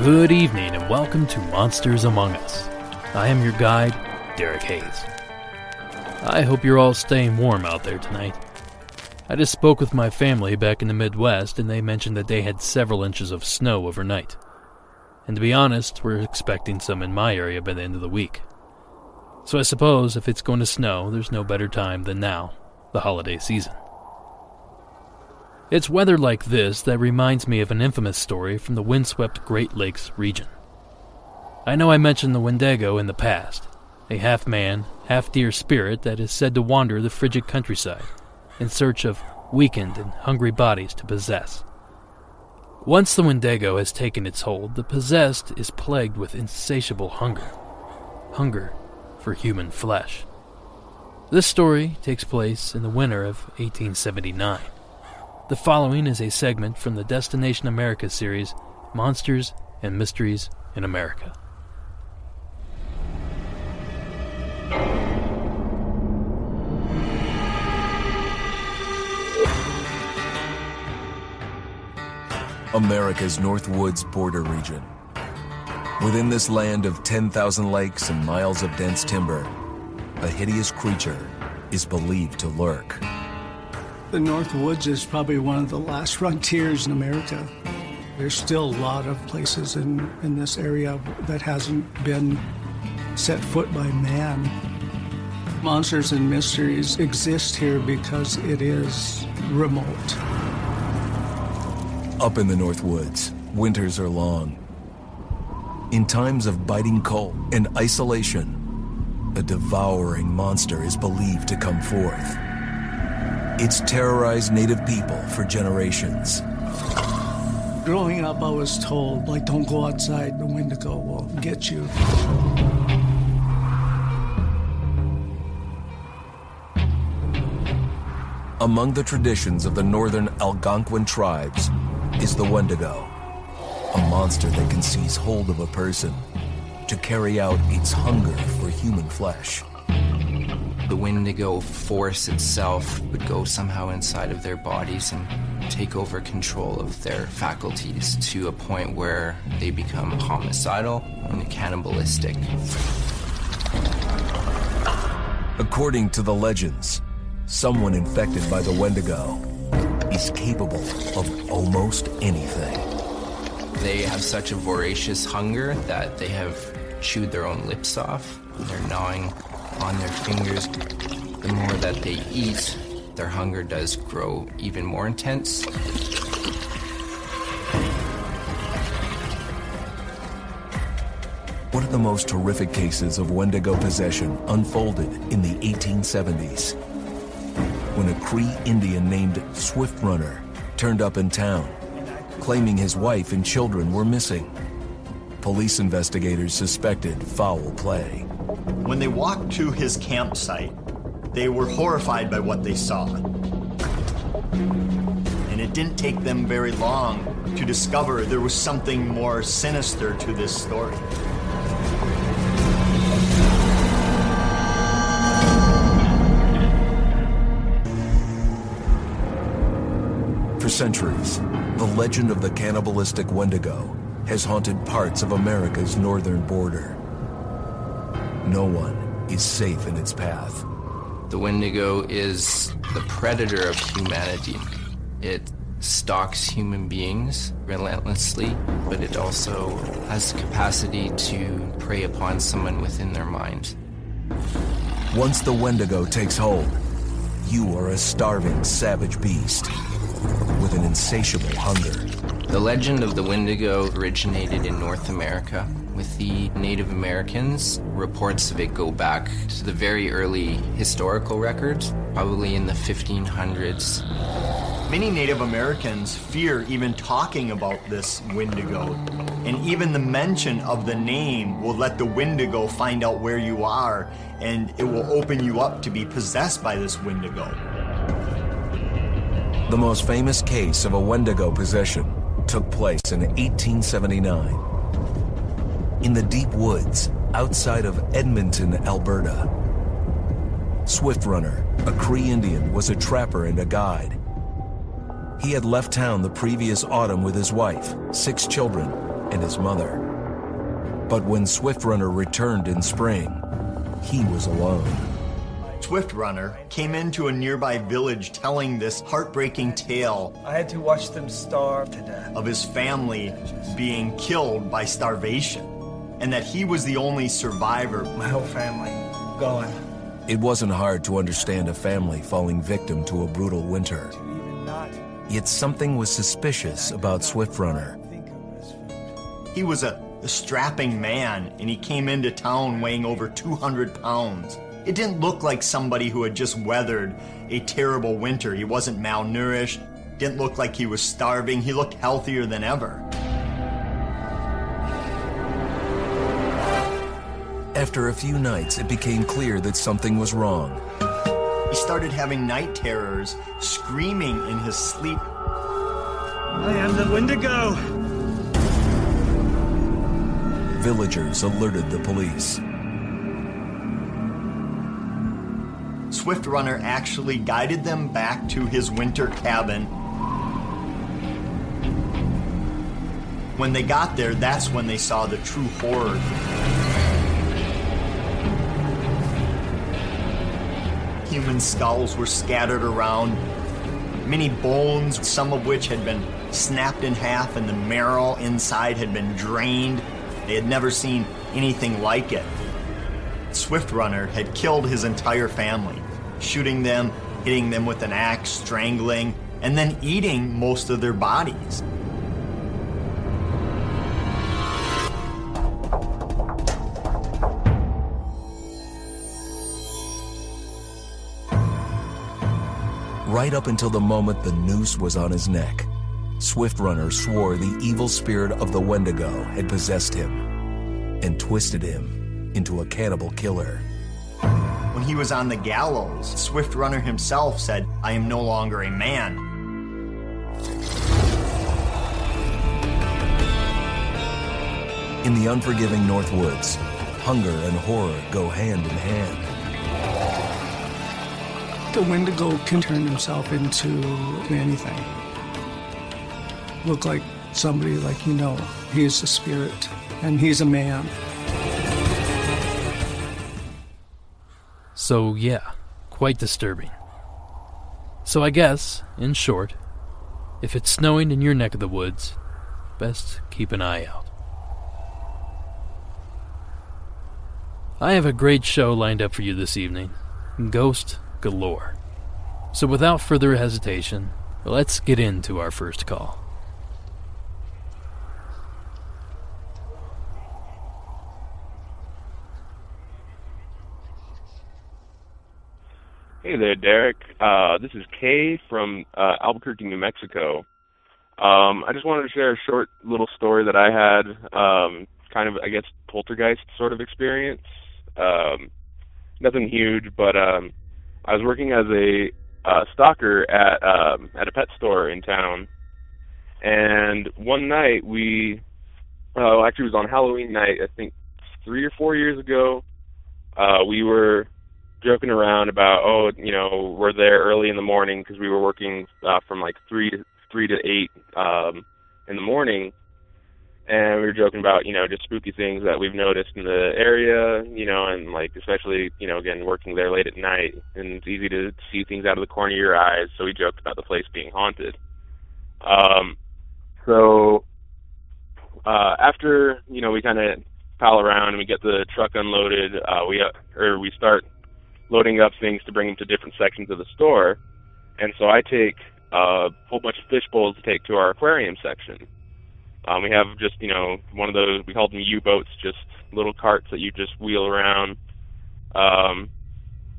Good evening and welcome to Monsters Among Us. I am your guide, Derek Hayes. I hope you're all staying warm out there tonight. I just spoke with my family back in the Midwest and they mentioned that they had several inches of snow overnight. And to be honest, we're expecting some in my area by the end of the week. So I suppose if it's going to snow, there's no better time than now, the holiday season. It's weather like this that reminds me of an infamous story from the windswept Great Lakes region. I know I mentioned the Wendigo in the past, a half-man, half-deer spirit that is said to wander the frigid countryside in search of weakened and hungry bodies to possess. Once the Wendigo has taken its hold, the possessed is plagued with insatiable hunger for human flesh. This story takes place in the winter of 1879. The following is a segment from the Destination America series, Monsters and Mysteries in America. America's Northwoods border region. Within this land of 10,000 lakes and miles of dense timber, a hideous creature is believed to lurk. The Northwoods is probably one of the last frontiers in America. There's still a lot of places in this area that hasn't been set foot by man. Monsters and mysteries exist here because it is remote. Up in the Northwoods, winters are long. In times of biting cold and isolation, a devouring monster is believed to come forth. It's terrorized native people for generations. Growing up, I was told, like, don't go outside, the Wendigo will get you. Among the traditions of the northern Algonquin tribes is the Wendigo, a monster that can seize hold of a person to carry out its hunger for human flesh. The Wendigo force itself would go somehow inside of their bodies and take over control of their faculties to a point where they become homicidal and cannibalistic. According to the legends, someone infected by the Wendigo is capable of almost anything. They have such a voracious hunger that they have chewed their own lips off. They're gnawing on their fingers. The more that they eat, their hunger does grow even more intense. One of the most horrific cases of Wendigo possession unfolded in the 1870s, when a Cree Indian named Swift Runner turned up in town, claiming his wife and children were missing. Police investigators suspected foul play. When they walked to his campsite, they were horrified by what they saw. And it didn't take them very long to discover there was something more sinister to this story. For centuries, the legend of the cannibalistic Wendigo has haunted parts of America's northern border. No one is safe in its path. The Wendigo is the predator of humanity. It stalks human beings relentlessly, but it also has the capacity to prey upon someone within their mind. Once the Wendigo takes hold, you are a starving, savage beast with an insatiable hunger. The legend of the Wendigo originated in North America. With the Native Americans, reports of it go back to the very early historical records, probably in the 1500s. Many Native Americans fear even talking about this Wendigo, and even the mention of the name will let the Wendigo find out where you are, and it will open you up to be possessed by this Wendigo. The most famous case of a Wendigo possession took place in 1879. In the deep woods outside of Edmonton, Alberta. Swift Runner, a Cree Indian, was a trapper and a guide. He had left town the previous autumn with his wife, 6 children, and his mother. But when Swift Runner returned in spring, he was alone. Swift Runner came into a nearby village telling this heartbreaking tale. I had to watch them starve to death. Of his family being killed by starvation, and that he was the only survivor. My whole family gone. It wasn't hard to understand a family falling victim to a brutal winter. Yet something was suspicious about Swift Runner. He was a strapping man, and he came into town weighing over 200 pounds. It didn't look like somebody who had just weathered a terrible winter. He wasn't malnourished, didn't look like he was starving. He looked healthier than ever. After a few nights, it became clear that something was wrong. He started having night terrors, screaming in his sleep. I am the Wendigo! Villagers alerted the police. Swift Runner actually guided them back to his winter cabin. When they got there, that's when they saw the true horror. Human skulls were scattered around, many bones, some of which had been snapped in half and the marrow inside had been drained. They had never seen anything like it. Swift Runner had killed his entire family, shooting them, hitting them with an axe, strangling, and then eating most of their bodies. Right up until the moment the noose was on his neck, Swift Runner swore the evil spirit of the Wendigo had possessed him and twisted him into a cannibal killer. When he was on the gallows, Swift Runner himself said, "I am no longer a man." In the unforgiving North Woods, hunger and horror go hand in hand. The Wendigo can turn himself into anything. Look like somebody like you know. He is a spirit, and he's a man. So yeah, quite disturbing. So I guess, in short, if it's snowing in your neck of the woods, best keep an eye out. I have a great show lined up for you this evening. Ghost galore. So without further hesitation, let's get into our first call. Hey there, Derek. This is Kay from Albuquerque, New Mexico. I just wanted to share a short little story that I had, kind of, I guess, poltergeist sort of experience. Nothing huge, but I was working as a stalker at a pet store in town, and one night actually it was on Halloween night, I think 3 or 4 years ago, we were joking around about, we're there early in the morning because we were working from like 3 to 8 in the morning, and we were joking about, just spooky things that we've noticed in the area, and like especially, again, working there late at night, and it's easy to see things out of the corner of your eyes, so we joked about the place being haunted. After, you know, we kind of pal around and we get the truck unloaded, we start loading up things to bring them to different sections of the store. And so I take a whole bunch of fish bowls to take to our aquarium section. We have just, you know, one of those, we call them U-boats, just little carts that you just wheel around,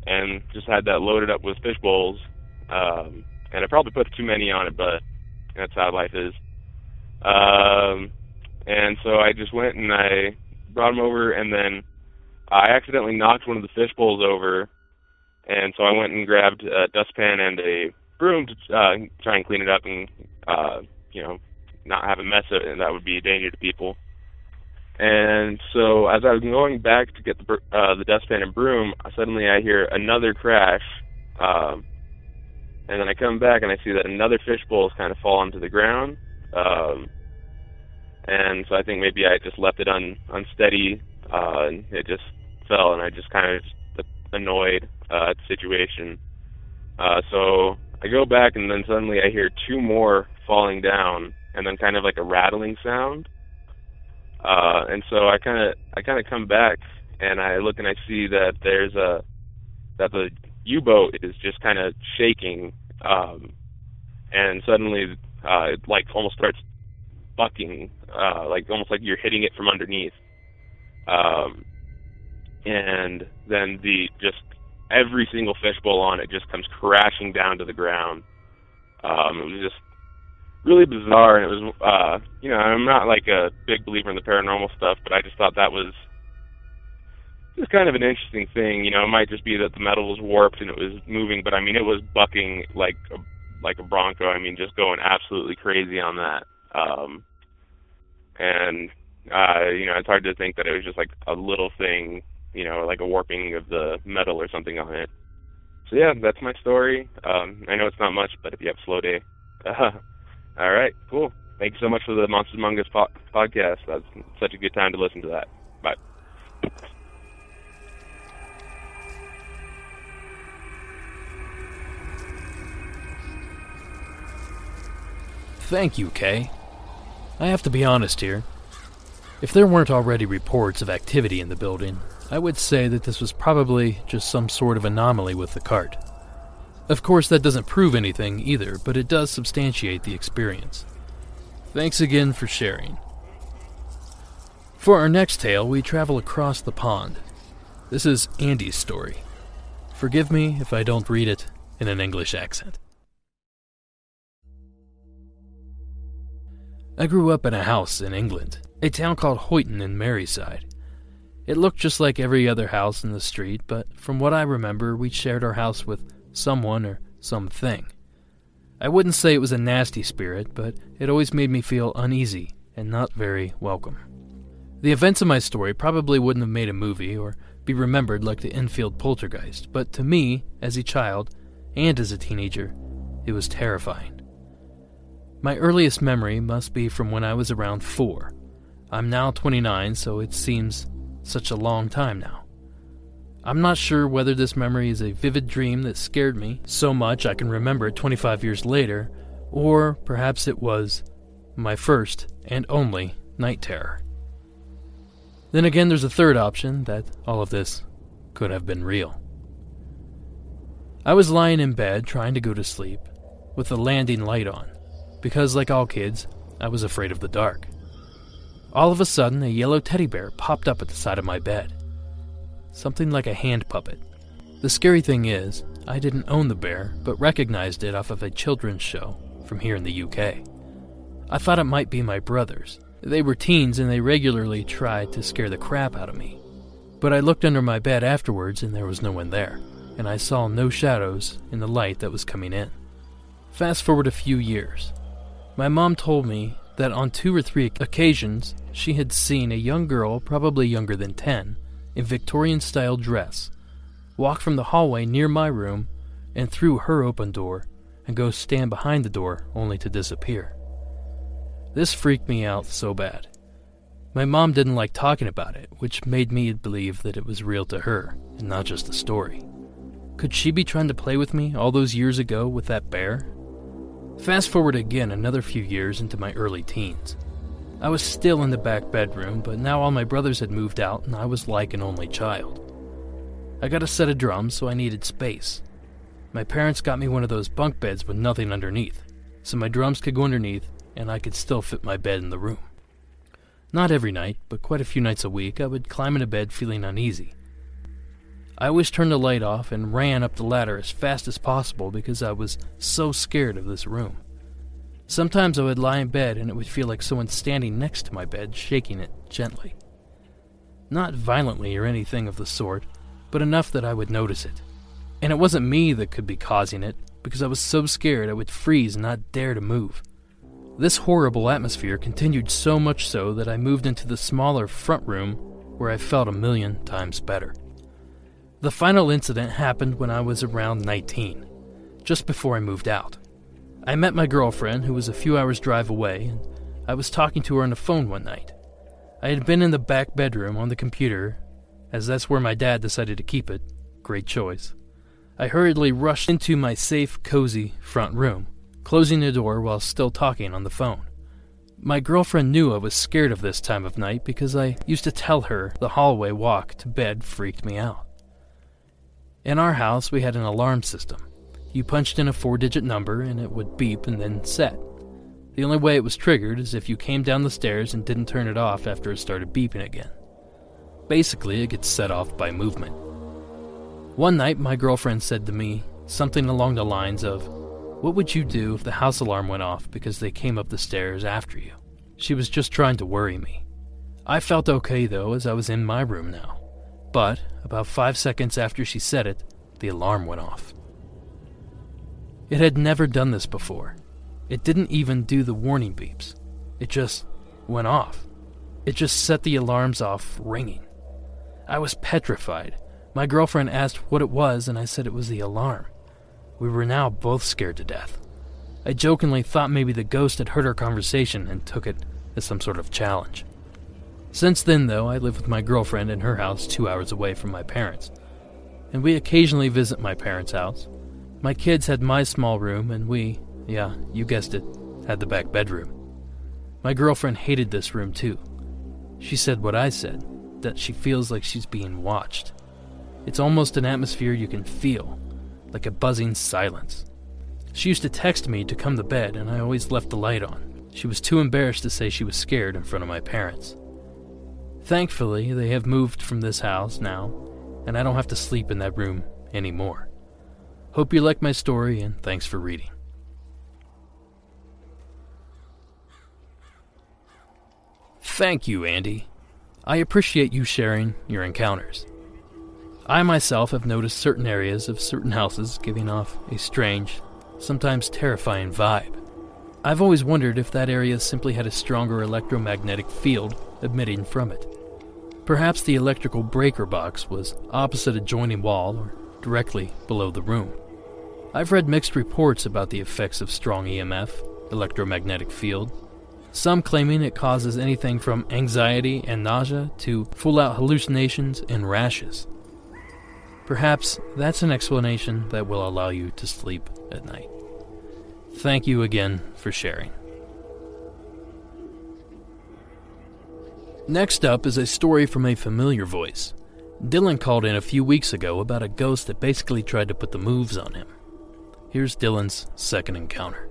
and just had that loaded up with fish bowls. And I probably put too many on it, but that's how life is. And so I just went and I brought them over, and then I accidentally knocked one of the fish bowls over. And so I went and grabbed a dustpan and a broom to try and clean it up and, you know, not have a mess of it, and that would be a danger to people. And so as I was going back to get the dustpan and broom, suddenly I hear another crash, and then I come back and I see that another fishbowl has kind of fallen to the ground, and so I think maybe I just left it unsteady, and it just fell, and I just kind of just annoyed at the situation. So I go back, and then suddenly I hear two more falling down, and then kind of like a rattling sound. And so I kind of come back and I look and I see that that the U-boat is just kind of shaking, and suddenly it like almost starts bucking, like almost like you're hitting it from underneath. And then just every single fishbowl on it just comes crashing down to the ground. It was just really bizarre, and it was, you know, I'm not like a big believer in the paranormal stuff, but I just thought that was just kind of an interesting thing. You know, it might just be that the metal was warped and it was moving, but I mean, it was bucking like a bronco. I mean, just going absolutely crazy on that. You know, it's hard to think that it was just like a little thing, you know, like a warping of the metal or something on it. So yeah, that's my story. I know it's not much, but if you have a slow day, all right, cool. Thank you so much for the Monsters Among Us podcast. That's such a good time to listen to that. Bye. Thank you, Kay. I have to be honest here. If there weren't already reports of activity in the building, I would say that this was probably just some sort of anomaly with the cart. Of course, that doesn't prove anything either, but it does substantiate the experience. Thanks again for sharing. For our next tale, we travel across the pond. This is Andy's story. Forgive me if I don't read it in an English accent. I grew up in a house in England, a town called Huyton in Merseyside. It looked just like every other house in the street, but from what I remember, we shared our house with someone or something. I wouldn't say it was a nasty spirit, but it always made me feel uneasy and not very welcome. The events of my story probably wouldn't have made a movie or be remembered like the Enfield Poltergeist, but to me, as a child and as a teenager, it was terrifying. My earliest memory must be from when I was around 4. I'm now 29, so it seems such a long time now. I'm not sure whether this memory is a vivid dream that scared me so much I can remember it 25 years later, or perhaps it was my first and only night terror. Then again, there's a third option, that all of this could have been real. I was lying in bed trying to go to sleep with the landing light on, because like all kids, I was afraid of the dark. All of a sudden, a yellow teddy bear popped up at the side of my bed. Something like a hand puppet. The scary thing is, I didn't own the bear, but recognized it off of a children's show from here in the UK. I thought it might be my brothers. They were teens and they regularly tried to scare the crap out of me. But I looked under my bed afterwards and there was no one there, and I saw no shadows in the light that was coming in. Fast forward a few years. My mom told me that on 2 or 3 occasions, she had seen a young girl, probably younger than 10, in Victorian-style dress, walk from the hallway near my room and through her open door and go stand behind the door only to disappear. This freaked me out so bad. My mom didn't like talking about it, which made me believe that it was real to her and not just a story. Could she be trying to play with me all those years ago with that bear? Fast forward again another few years into my early teens. I was still in the back bedroom, but now all my brothers had moved out and I was like an only child. I got a set of drums, so I needed space. My parents got me one of those bunk beds with nothing underneath, so my drums could go underneath and I could still fit my bed in the room. Not every night, but quite a few nights a week, I would climb into bed feeling uneasy. I always turned the light off and ran up the ladder as fast as possible because I was so scared of this room. Sometimes I would lie in bed and it would feel like someone standing next to my bed, shaking it gently. Not violently or anything of the sort, but enough that I would notice it. And it wasn't me that could be causing it, because I was so scared I would freeze and not dare to move. This horrible atmosphere continued so much so that I moved into the smaller front room where I felt a million times better. The final incident happened when I was around 19, just before I moved out. I met my girlfriend, who was a few hours' drive away, and I was talking to her on the phone one night. I had been in the back bedroom on the computer, as that's where my dad decided to keep it. Great choice. I hurriedly rushed into my safe, cozy front room, closing the door while still talking on the phone. My girlfriend knew I was scared of this time of night because I used to tell her the hallway walk to bed freaked me out. In our house, we had an alarm system. You punched in a 4-digit number and it would beep and then set. The only way it was triggered is if you came down the stairs and didn't turn it off after it started beeping again. Basically, it gets set off by movement. One night, my girlfriend said to me something along the lines of, "What would you do if the house alarm went off because they came up the stairs after you?" She was just trying to worry me. I felt okay though, as I was in my room now. But about 5 seconds after she said it, the alarm went off. It had never done this before. It didn't even do the warning beeps. It just went off. It just set the alarms off ringing. I was petrified. My girlfriend asked what it was and I said it was the alarm. We were now both scared to death. I jokingly thought maybe the ghost had heard our conversation and took it as some sort of challenge. Since then, though, I live with my girlfriend in her house 2 hours away from my parents, and we occasionally visit my parents' house. My kids had my small room, and we, yeah, you guessed it, had the back bedroom. My girlfriend hated this room, too. She said what I said, that she feels like she's being watched. It's almost an atmosphere you can feel, like a buzzing silence. She used to text me to come to bed and I always left the light on. She was too embarrassed to say she was scared in front of my parents. Thankfully, they have moved from this house now and I don't have to sleep in that room anymore. Hope you like my story and thanks for reading. Thank you, Andy. I appreciate you sharing your encounters. I myself have noticed certain areas of certain houses giving off a strange, sometimes terrifying vibe. I've always wondered if that area simply had a stronger electromagnetic field emitting from it. Perhaps the electrical breaker box was opposite adjoining wall or directly below the room. I've read mixed reports about the effects of strong EMF, electromagnetic field, some claiming it causes anything from anxiety and nausea to full-out hallucinations and rashes. Perhaps that's an explanation that will allow you to sleep at night. Thank you again for sharing. Next up is a story from a familiar voice. Dylan called in a few weeks ago about a ghost that basically tried to put the moves on him. Here's Dylan's second encounter.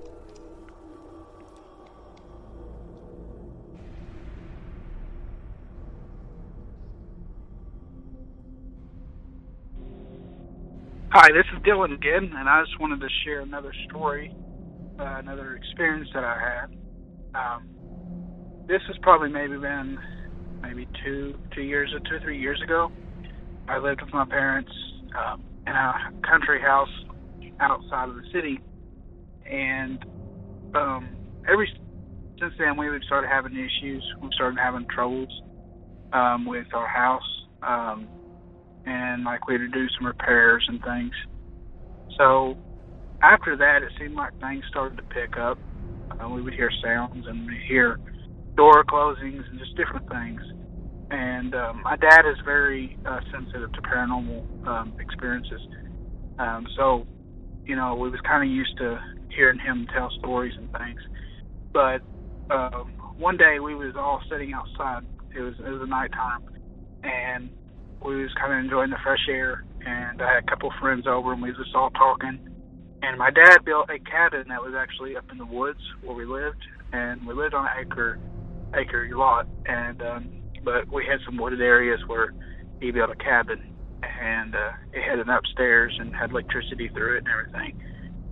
Hi, this is Dylan again, and I just wanted to share another story, another experience that I had. This has probably been 2 or 3 years ago. I lived with my parents in a country house outside of the city, and since then we've started having issues. We've started having troubles with our house. And we had to do some repairs and things. So after that, it seemed like things started to pick up. We would hear sounds and we'd hear door closings and just different things. And my dad is very sensitive to paranormal experiences. So, we was kind of used to hearing him tell stories and things. But one day we was all sitting outside. It was a nighttime, and we was kind of enjoying the fresh air. And I had a couple friends over, and we was just all talking. And my dad built a cabin that was actually up in the woods where we lived, and we lived on an acre lot. And but we had some wooded areas where he built a cabin, and it had an upstairs and had electricity through it and everything.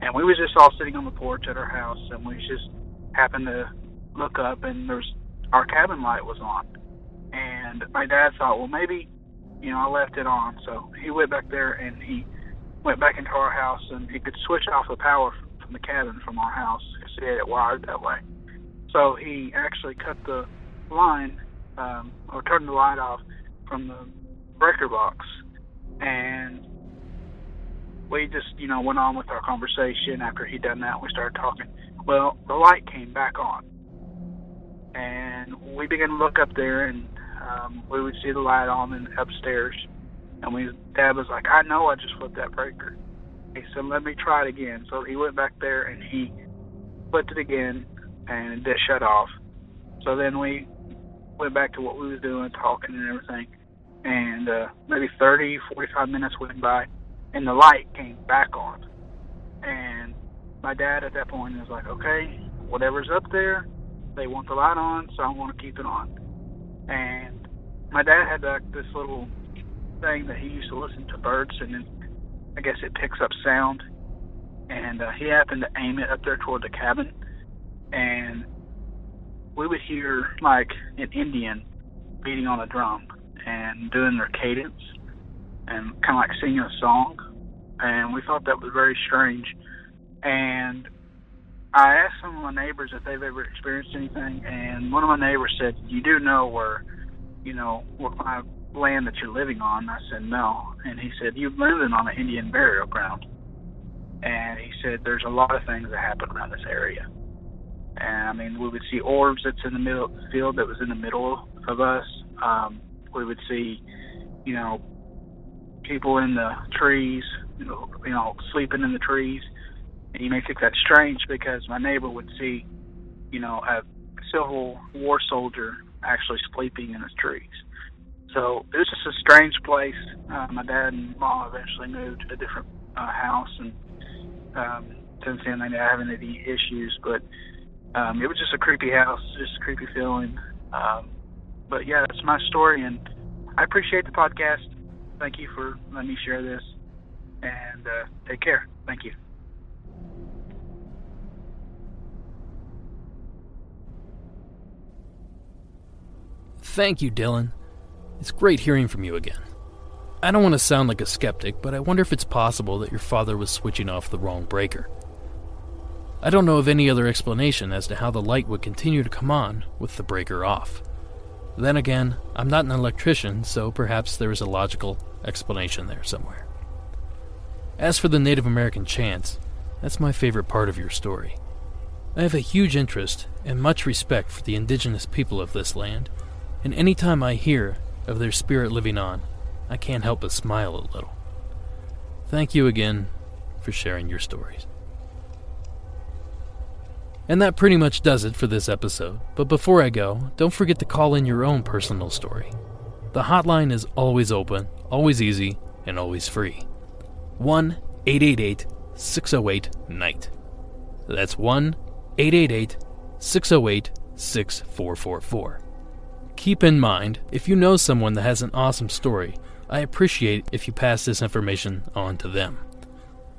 And we was just all sitting on the porch at our house, and we just happened to look up, and our cabin light was on. And my dad thought, well, maybe, you know, I left it on. So he went back there, and he went back into our house, and he could switch off the power from the cabin from our house because he had it wired that way. So he actually cut the line, or turned the light off from the breaker box. And we just, you know, went on with our conversation. After he done that, we started talking. Well, the light came back on, and we began to look up there, and we would see the light on and upstairs. And Dad was like, I know I just flipped that breaker. He said, let me try it again. So he went back there, and he flipped it again, and it did shut off. So then we went back to what we was doing, talking and everything. And maybe 30, 45 minutes went by, and the light came back on. And my dad at that point was like, okay, whatever's up there, they want the light on, so I'm going to keep it on. And my dad had like this little thing that he used to listen to birds, and then I guess it picks up sound, and he happened to aim it up there toward the cabin, and we would hear like an Indian beating on a drum and doing their cadence and kind of like singing a song, and we thought that was very strange. And I asked some of my neighbors if they've ever experienced anything, and one of my neighbors said, you do know where, you know, what my land that you're living on? I said, no. And he said, you're living on an Indian burial ground. And he said, there's a lot of things that happen around this area. And I mean, we would see orbs that's in the middle of the field that was in the middle of us. We would see, you know, people in the trees, you know, sleeping in the trees. And you may think that's strange because my neighbor would see, you know, a Civil War soldier actually sleeping in his trees. So it was just a strange place. My dad and mom eventually moved to a different house, and since then they didn't have any issues. But it was just a creepy house, just a creepy feeling. But yeah, that's my story, and I appreciate the podcast. Thank you for letting me share this, and take care. Thank you. Thank you, Dylan. It's great hearing from you again. I don't want to sound like a skeptic, but I wonder if it's possible that your father was switching off the wrong breaker. I don't know of any other explanation as to how the light would continue to come on with the breaker off. Then again, I'm not an electrician, so perhaps there is a logical explanation there somewhere. As for the Native American chants, that's my favorite part of your story. I have a huge interest and much respect for the indigenous people of this land, and any time I hear of their spirit living on, I can't help but smile a little. Thank you again for sharing your stories. And that pretty much does it for this episode, but before I go, don't forget to call in your own personal story. The hotline is always open, always easy, and always free. 1-888-608-NIGHT. That's 1-888-608-6444. Keep in mind, if you know someone that has an awesome story, I appreciate if you pass this information on to them.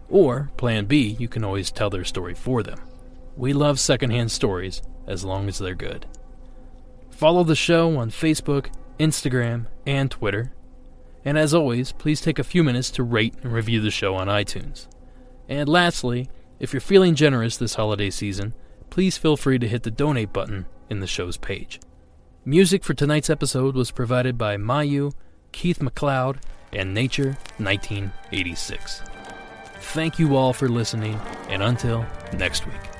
Or, plan B, you can always tell their story for them. We love secondhand stories as long as they're good. Follow the show on Facebook, Instagram, and Twitter. And as always, please take a few minutes to rate and review the show on iTunes. And lastly, if you're feeling generous this holiday season, please feel free to hit the donate button in the show's page. Music for tonight's episode was provided by Mayu, Keith McLeod, and Nature 1986. Thank you all for listening, and until next week.